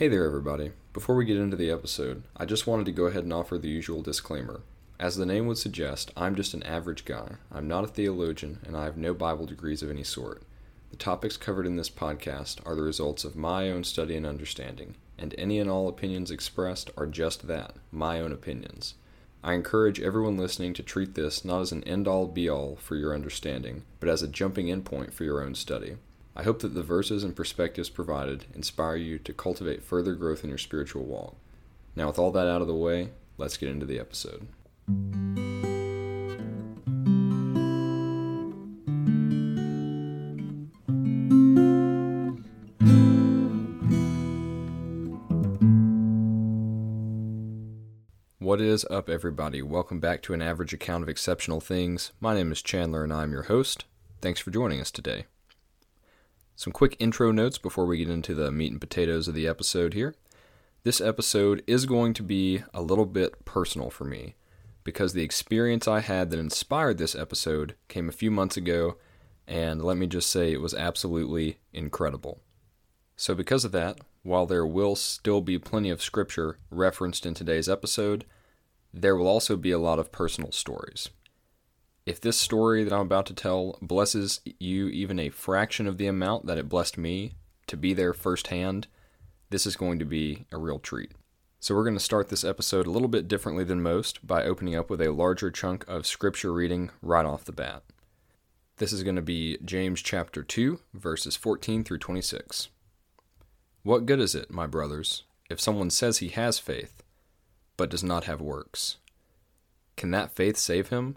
Hey there, everybody. Before we get into the episode, I just wanted to go ahead and offer the usual disclaimer. As the name would suggest, I'm just an average guy. I'm not a theologian, and I have no Bible degrees of any sort. The topics covered in this podcast are the results of my own study and understanding, and any and all opinions expressed are just that, my own opinions. I encourage everyone listening to treat this not as an end-all be-all for your understanding, but as a jumping-in point for your own study. I hope that the verses and perspectives provided inspire you to cultivate further growth in your spiritual walk. Now, with all that out of the way, let's get into the episode. What is up, everybody? Welcome back to An Average Account of Exceptional Things. My name is Chandler, and I'm your host. Thanks for joining us today. Some quick intro notes before we get into the meat and potatoes of the episode here. This episode is going to be a little bit personal for me because the experience I had that inspired this episode came a few months ago, and let me just say it was absolutely incredible. So because of that, while there will still be plenty of scripture referenced in today's episode, there will also be a lot of personal stories. If this story that I'm about to tell blesses you even a fraction of the amount that it blessed me to be there firsthand, this is going to be a real treat. So we're going to start this episode a little bit differently than most by opening up with a larger chunk of scripture reading right off the bat. This is going to be James chapter 2, verses 14 through 26. What good is it, my brothers, if someone says he has faith, but does not have works? Can that faith save him?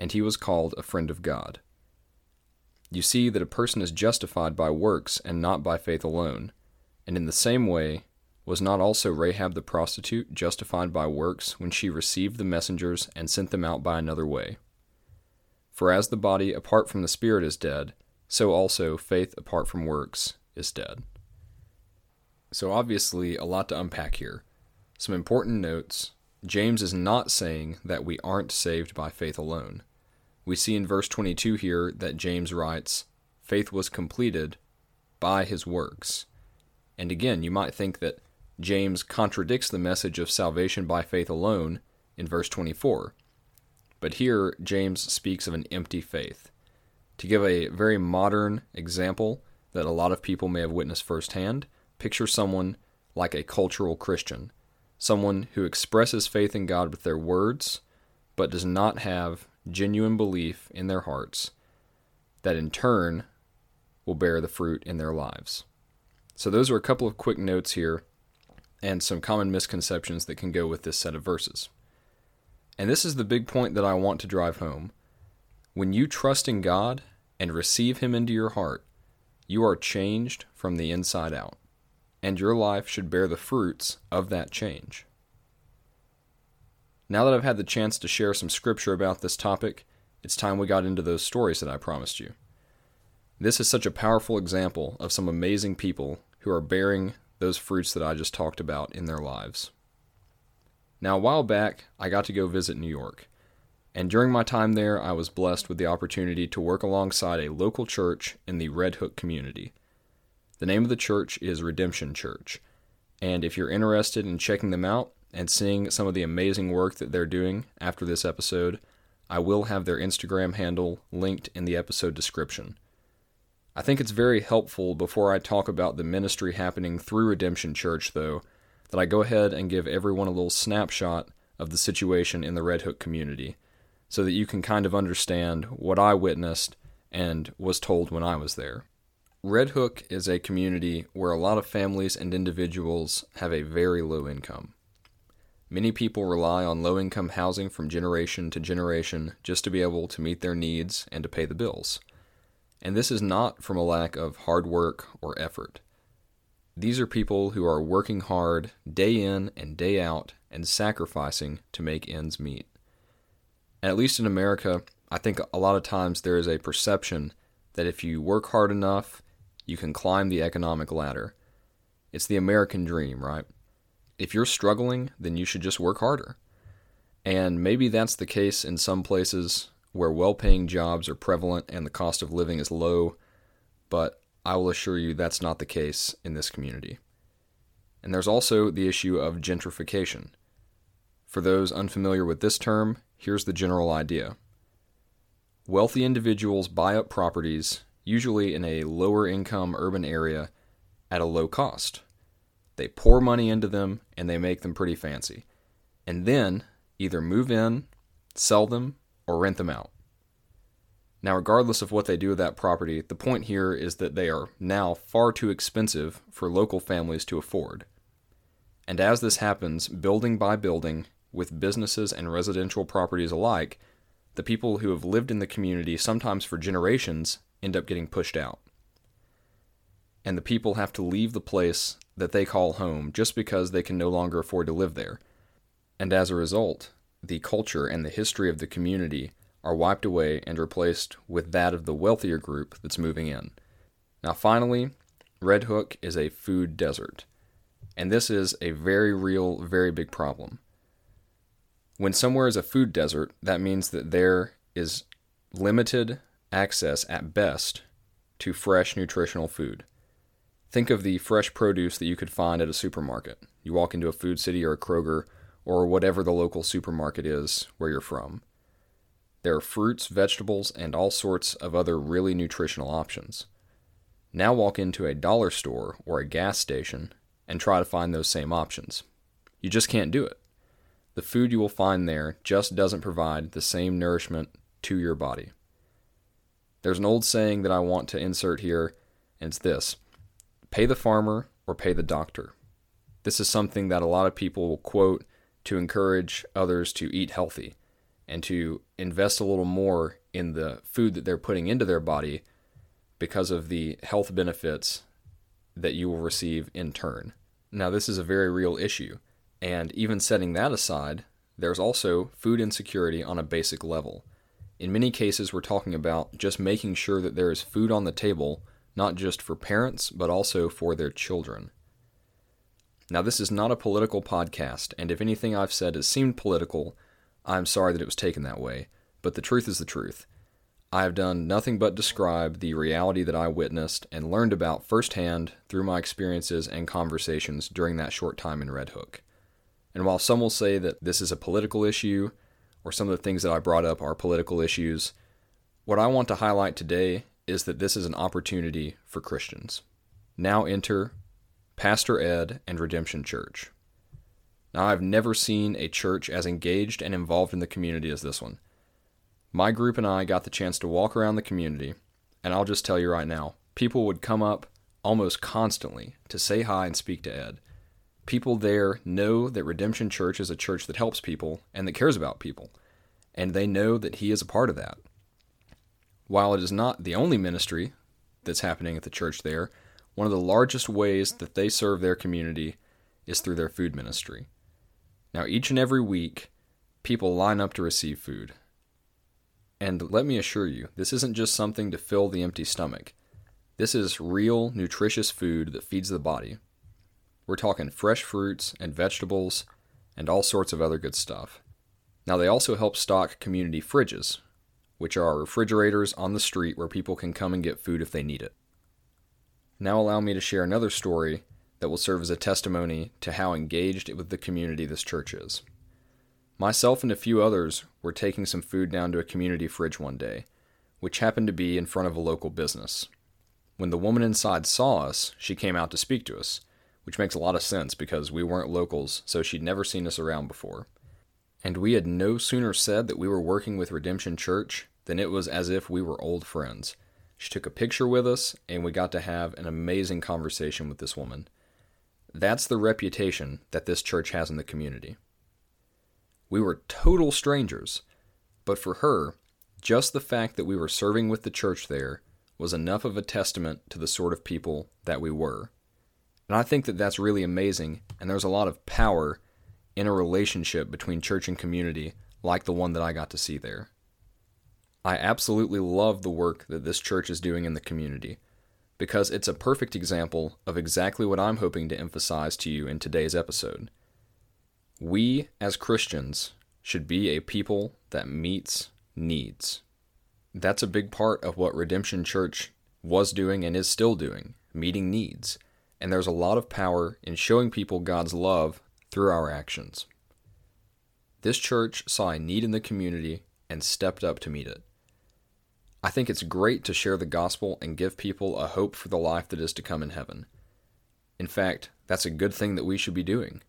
And he was called a friend of God. You see that a person is justified by works and not by faith alone. And in the same way, was not also Rahab the prostitute justified by works when she received the messengers and sent them out by another way? For as the body apart from the spirit is dead, so also faith apart from works is dead." So obviously, a lot to unpack here. Some important notes. James is not saying that we aren't saved by faith alone. We see in verse 22 here that James writes, "Faith was completed by his works." And again, you might think that James contradicts the message of salvation by faith alone in verse 24. But here, James speaks of an empty faith. To give a very modern example that a lot of people may have witnessed firsthand, picture someone like a cultural Christian, someone who expresses faith in God with their words, but does not have genuine belief in their hearts that in turn will bear the fruit in their lives. So those are a couple of quick notes here and some common misconceptions that can go with this set of verses. And this is the big point that I want to drive home. When you trust in God and receive Him into your heart, you are changed from the inside out, and your life should bear the fruits of that change. Now that I've had the chance to share some scripture about this topic, it's time we got into those stories that I promised you. This is such a powerful example of some amazing people who are bearing those fruits that I just talked about in their lives. Now, a while back, I got to go visit New York. And during my time there, I was blessed with the opportunity to work alongside a local church in the Red Hook community. The name of the church is Redemption Church, and if you're interested in checking them out and seeing some of the amazing work that they're doing after this episode, I will have their Instagram handle linked in the episode description. I think it's very helpful before I talk about the ministry happening through Redemption Church, though, that I go ahead and give everyone a little snapshot of the situation in the Red Hook community so that you can kind of understand what I witnessed and was told when I was there. Red Hook is a community where a lot of families and individuals have a very low income. Many people rely on low-income housing from generation to generation just to be able to meet their needs and to pay the bills. And this is not from a lack of hard work or effort. These are people who are working hard day in and day out and sacrificing to make ends meet. And at least in America, I think a lot of times there is a perception that if you work hard enough, you can climb the economic ladder. It's the American dream, right? If you're struggling, then you should just work harder. And maybe that's the case in some places where well-paying jobs are prevalent and the cost of living is low, but I will assure you that's not the case in this community. And there's also the issue of gentrification. For those unfamiliar with this term, here's the general idea. Wealthy individuals buy up properties, usually in a lower-income urban area, at a low cost. They pour money into them, and they make them pretty fancy. And then either move in, sell them, or rent them out. Now, regardless of what they do with that property, the point here is that they are now far too expensive for local families to afford. And as this happens, building by building, with businesses and residential properties alike, the people who have lived in the community, sometimes for generations, end up getting pushed out. And the people have to leave the place that they call home just because they can no longer afford to live there. And as a result, the culture and the history of the community are wiped away and replaced with that of the wealthier group that's moving in. Now finally, Red Hook is a food desert. And this is a very real, very big problem. When somewhere is a food desert, that means that there is limited access at best to fresh nutritional food. Think of the fresh produce that you could find at a supermarket. You walk into a Food City or a Kroger or whatever the local supermarket is where you're from. There are fruits, vegetables, and all sorts of other really nutritional options. Now walk into a dollar store or a gas station and try to find those same options. You just can't do it. The food you will find there just doesn't provide the same nourishment to your body. There's an old saying that I want to insert here, and it's this. Pay the farmer or pay the doctor. This is something that a lot of people will quote to encourage others to eat healthy and to invest a little more in the food that they're putting into their body because of the health benefits that you will receive in turn. Now, this is a very real issue, and even setting that aside, there's also food insecurity on a basic level. In many cases, we're talking about just making sure that there is food on the table, not just for parents, but also for their children. Now, this is not a political podcast, and if anything I've said has seemed political, I'm sorry that it was taken that way, but the truth is the truth. I have done nothing but describe the reality that I witnessed and learned about firsthand through my experiences and conversations during that short time in Red Hook. And while some will say that this is a political issue, or some of the things that I brought up are political issues, what I want to highlight today is that this is an opportunity for Christians. Now enter Pastor Ed and Redemption Church. Now, I've never seen a church as engaged and involved in the community as this one. My group and I got the chance to walk around the community, and I'll just tell you right now, people would come up almost constantly to say hi and speak to Ed. People there know that Redemption Church is a church that helps people and that cares about people, and they know that he is a part of that. While it is not the only ministry that's happening at the church there, one of the largest ways that they serve their community is through their food ministry. Now, each and every week, people line up to receive food. And let me assure you, this isn't just something to fill the empty stomach. This is real, nutritious food that feeds the body. We're talking fresh fruits and vegetables and all sorts of other good stuff. Now, they also help stock community fridges, which are refrigerators on the street where people can come and get food if they need it. Now allow me to share another story that will serve as a testimony to how engaged with the community this church is. Myself and a few others were taking some food down to a community fridge one day, which happened to be in front of a local business. When the woman inside saw us, she came out to speak to us, which makes a lot of sense because we weren't locals, so she'd never seen us around before. And we had no sooner said that we were working with Redemption Church than it was as if we were old friends. She took a picture with us, and we got to have an amazing conversation with this woman. That's the reputation that this church has in the community. We were total strangers, but for her, just the fact that we were serving with the church there was enough of a testament to the sort of people that we were. And I think that that's really amazing, and there's a lot of power in a relationship between church and community like the one that I got to see there. I absolutely love the work that this church is doing in the community, because it's a perfect example of exactly what I'm hoping to emphasize to you in today's episode. We, as Christians, should be a people that meets needs. That's a big part of what Redemption Church was doing and is still doing, meeting needs. And there's a lot of power in showing people God's love through our actions. This church saw a need in the community and stepped up to meet it. I think it's great to share the gospel and give people a hope for the life that is to come in heaven. In fact, that's a good thing that we should be doing.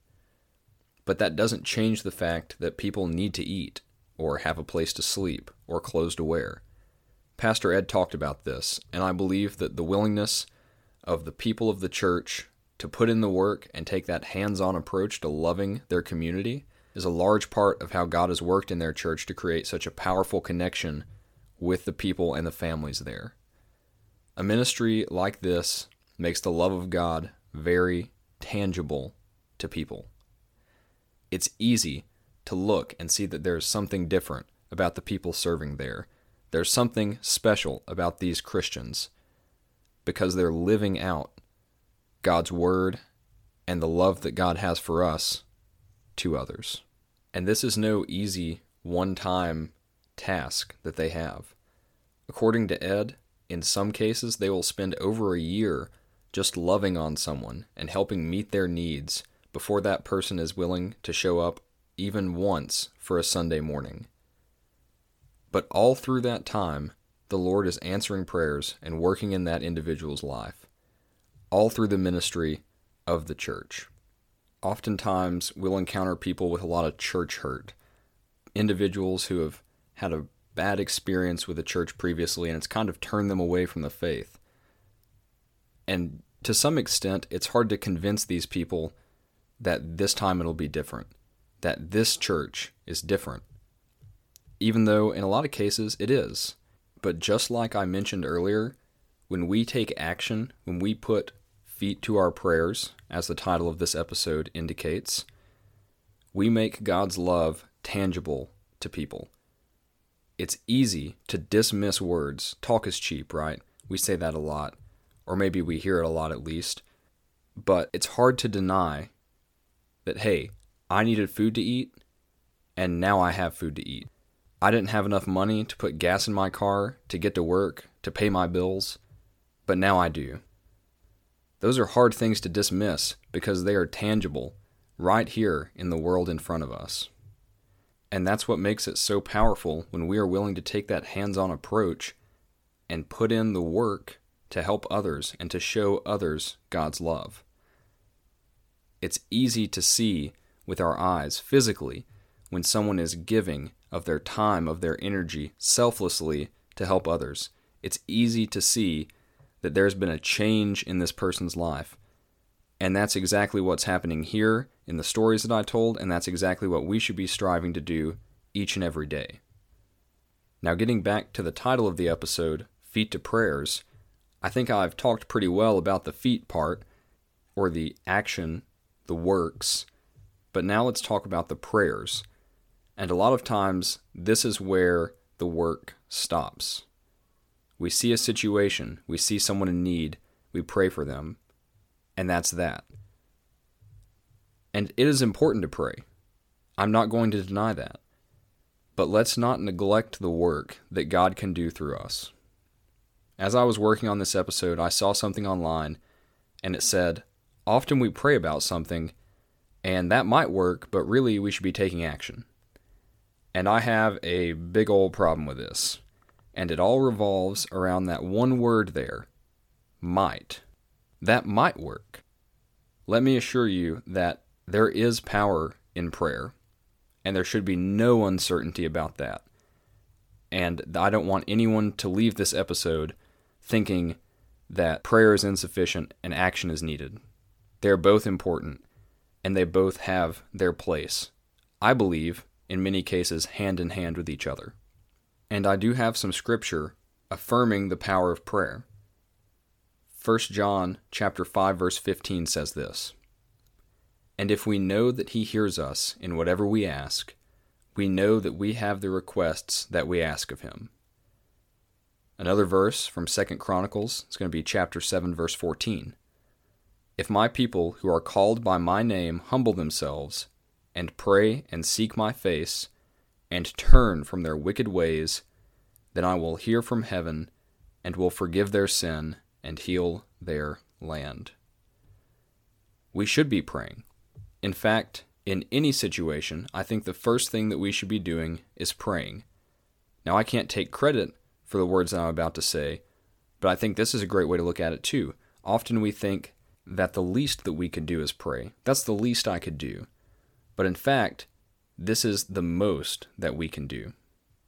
But that doesn't change the fact that people need to eat, or have a place to sleep, or clothes to wear. Pastor Ed talked about this, and I believe that the willingness of the people of the church to put in the work and take that hands-on approach to loving their community is a large part of how God has worked in their church to create such a powerful connection with the people and the families there. A ministry like this makes the love of God very tangible to people. It's easy to look and see that there's something different about the people serving there. There's something special about these Christians because they're living out God's word and the love that God has for us to others. And this is no easy one-time task that they have. According to Ed, in some cases they will spend over a year just loving on someone and helping meet their needs before that person is willing to show up even once for a Sunday morning. But all through that time, the Lord is answering prayers and working in that individual's life, all through the ministry of the church. Oftentimes, we'll encounter people with a lot of church hurt, individuals who have had a bad experience with the church previously, and it's kind of turned them away from the faith. And to some extent, it's hard to convince these people that this time it'll be different, that this church is different, even though in a lot of cases it is. But just like I mentioned earlier, when we take action, when we put feet to our prayers, as the title of this episode indicates, we make God's love tangible to people. It's easy to dismiss words. Talk is cheap, right? We say that a lot, or maybe we hear it a lot at least, but it's hard to deny that, hey, I needed food to eat, and now I have food to eat. I didn't have enough money to put gas in my car, to get to work, to pay my bills, but now I do. Those are hard things to dismiss because they are tangible right here in the world in front of us. And that's what makes it so powerful when we are willing to take that hands-on approach and put in the work to help others and to show others God's love. It's easy to see with our eyes physically when someone is giving of their time, of their energy, selflessly to help others. It's easy to see that there's been a change in this person's life. And that's exactly what's happening here in the stories that I told, and that's exactly what we should be striving to do each and every day. Now, getting back to the title of the episode, Feet to Prayers, I think I've talked pretty well about the feet part, or the action, the works, but now let's talk about the prayers. And a lot of times, this is where the work stops. We see a situation, we see someone in need, we pray for them, and that's that. And it is important to pray. I'm not going to deny that. But let's not neglect the work that God can do through us. As I was working on this episode, I saw something online, and it said, often we pray about something, and that might work, but really we should be taking action. And I have a big old problem with this. And it all revolves around that one word there, might. That might work. Let me assure you that there is power in prayer, and there should be no uncertainty about that. And I don't want anyone to leave this episode thinking that prayer is insufficient and action is needed. They're both important, and they both have their place. I believe, in many cases, hand in hand with each other. And I do have some scripture affirming the power of prayer. 1 John chapter 5, verse 15 says this, "And if we know that he hears us in whatever we ask, we know that we have the requests that we ask of him." Another verse from 2 Chronicles, it's going to be chapter 7, verse 14. "If my people who are called by my name humble themselves, and pray and seek my face, and turn from their wicked ways, then I will hear from heaven, and will forgive their sin, and heal their land." We should be praying. In fact, in any situation, I think the first thing that we should be doing is praying. Now, I can't take credit for the words that I'm about to say, but I think this is a great way to look at it too. Often we think that the least that we could do is pray. That's the least I could do. But in fact, this is the most that we can do.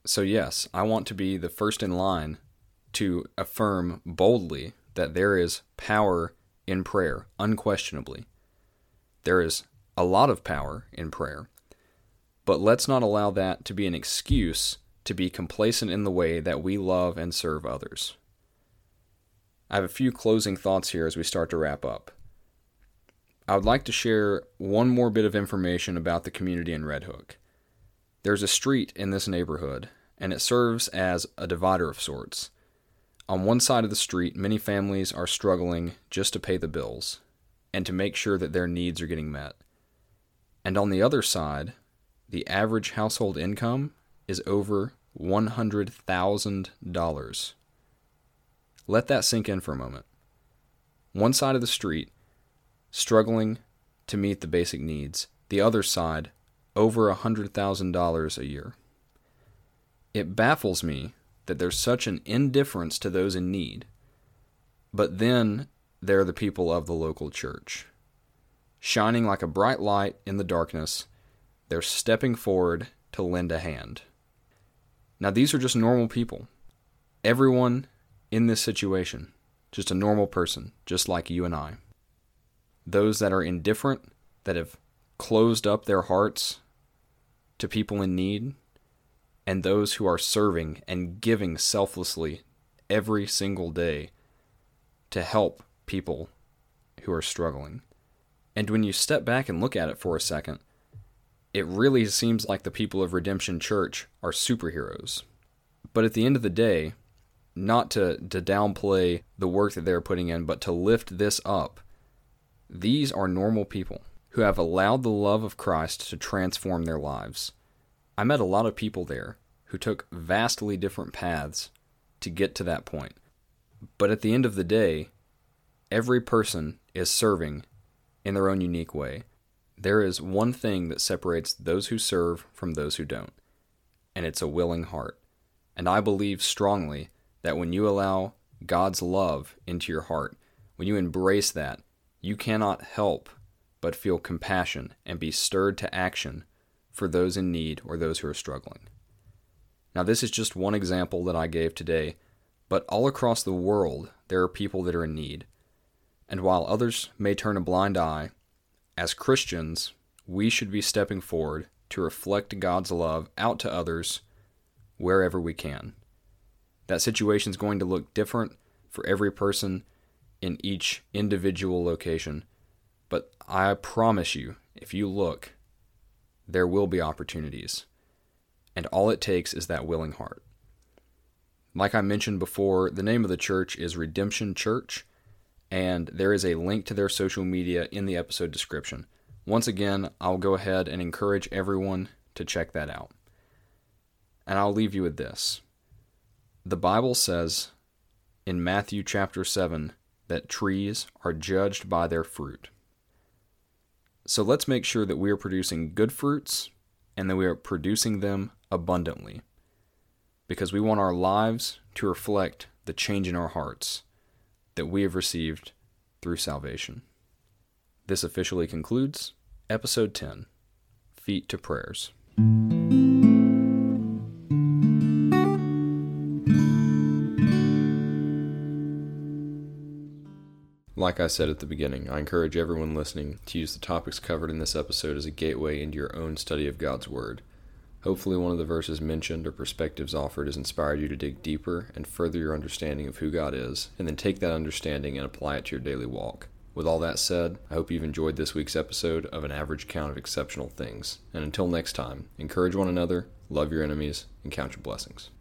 So yes, I want to be the first in line to affirm boldly that there is power in prayer, unquestionably. There is a lot of power in prayer. But let's not allow that to be an excuse to be complacent in the way that we love and serve others. I have a few closing thoughts here as we start to wrap up. I would like to share one more bit of information about the community in Red Hook. There's a street in this neighborhood, and it serves as a divider of sorts. On one side of the street, many families are struggling just to pay the bills and to make sure that their needs are getting met. And on the other side, the average household income is over $100,000. Let that sink in for a moment. One side of the street, struggling to meet the basic needs. The other side, over $100,000 a year. It baffles me that there's such an indifference to those in need. But then, they're the people of the local church. Shining like a bright light in the darkness, they're stepping forward to lend a hand. Now, these are just normal people. Everyone in this situation, just a normal person, just like you and I. Those that are indifferent, that have closed up their hearts to people in need, and those who are serving and giving selflessly every single day to help people who are struggling. And when you step back and look at it for a second, it really seems like the people of Redemption Church are superheroes. But at the end of the day, not to downplay the work that they're putting in, but to lift this up, these are normal people who have allowed the love of Christ to transform their lives. I met a lot of people there who took vastly different paths to get to that point. But at the end of the day, every person is serving in their own unique way. There is one thing that separates those who serve from those who don't, and it's a willing heart. And I believe strongly that when you allow God's love into your heart, when you embrace that, you cannot help but feel compassion and be stirred to action for those in need or those who are struggling. Now, this is just one example that I gave today, but all across the world, there are people that are in need. And while others may turn a blind eye, as Christians, we should be stepping forward to reflect God's love out to others wherever we can. That situation is going to look different for every person in each individual location, but I promise you, if you look, there will be opportunities, and all it takes is that willing heart. Like I mentioned before, the name of the church is Redemption Church, and there is a link to their social media in the episode description. Once again, I'll go ahead and encourage everyone to check that out. And I'll leave you with this. The Bible says in Matthew chapter 7 that trees are judged by their fruit. So let's make sure that we are producing good fruits and that we are producing them abundantly, because we want our lives to reflect the change in our hearts, that we have received through salvation. This officially concludes Episode 10, Feet to Prayers. Like I said at the beginning, I encourage everyone listening to use the topics covered in this episode as a gateway into your own study of God's Word. Hopefully one of the verses mentioned or perspectives offered has inspired you to dig deeper and further your understanding of who God is, and then take that understanding and apply it to your daily walk. With all that said, I hope you've enjoyed this week's episode of An Average Account of Exceptional Things. And until next time, encourage one another, love your enemies, and count your blessings.